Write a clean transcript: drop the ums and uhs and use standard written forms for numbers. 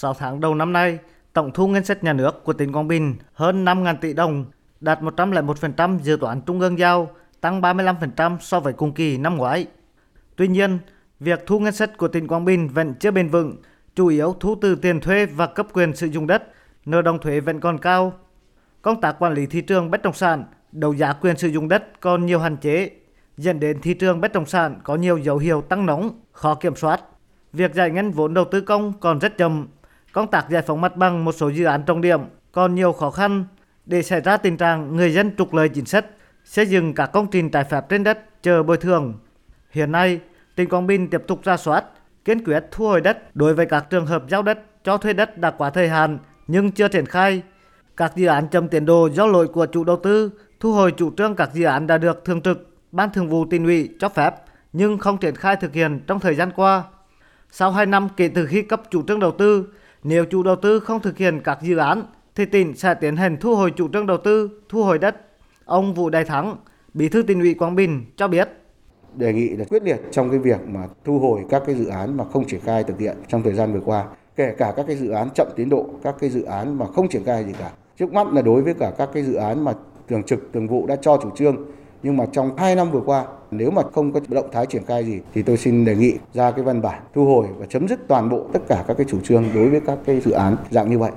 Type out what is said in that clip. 6 tháng đầu năm nay, tổng thu ngân sách nhà nước của tỉnh Quảng Bình hơn 5.000 tỷ đồng, đạt 101% dự toán trung ương giao, tăng 35% so với cùng kỳ năm ngoái. Tuy nhiên, việc thu ngân sách của tỉnh Quảng Bình vẫn chưa bền vững, chủ yếu thu từ tiền thuê và cấp quyền sử dụng đất, nợ đóng thuế vẫn còn cao. Công tác quản lý thị trường bất động sản, đấu giá quyền sử dụng đất còn nhiều hạn chế, dẫn đến thị trường bất động sản có nhiều dấu hiệu tăng nóng, khó kiểm soát. Việc giải ngân vốn đầu tư công còn rất chậm, công tác giải phóng mặt bằng một số dự án trọng điểm còn nhiều khó khăn để xảy ra tình trạng người dân trục lợi chính sách, xây dựng các công trình trái phép trên đất chờ bồi thường. Hiện nay, tỉnh Quảng Bình tiếp tục rà soát, kiên quyết thu hồi đất đối với các trường hợp giao đất cho thuê đất đã quá thời hạn nhưng chưa triển khai. Các dự án chậm tiến độ do lỗi của chủ đầu tư, thu hồi chủ trương các dự án đã được thường trực Ban Thường vụ Tỉnh ủy cho phép nhưng không triển khai thực hiện trong thời gian qua. Sau 2 năm kể từ khi cấp chủ trương đầu tư, nếu chủ đầu tư không thực hiện các dự án thì tỉnh sẽ tiến hành thu hồi chủ trương đầu tư, thu hồi đất. Ông Vũ Đại Thắng, Bí thư Tỉnh ủy Quảng Bình cho biết. Đề nghị là quyết liệt trong cái việc mà thu hồi các cái dự án mà không triển khai thực hiện trong thời gian vừa qua, kể cả các cái dự án chậm tiến độ, các cái dự án mà không triển khai gì cả. Trước mắt là đối với cả các cái dự án mà thường trực thường vụ đã cho chủ trương, nhưng mà trong 2 năm vừa qua nếu mà không có động thái triển khai gì thì tôi xin đề nghị ra cái văn bản thu hồi và chấm dứt toàn bộ tất cả các cái chủ trương đối với các cái dự án dạng như vậy.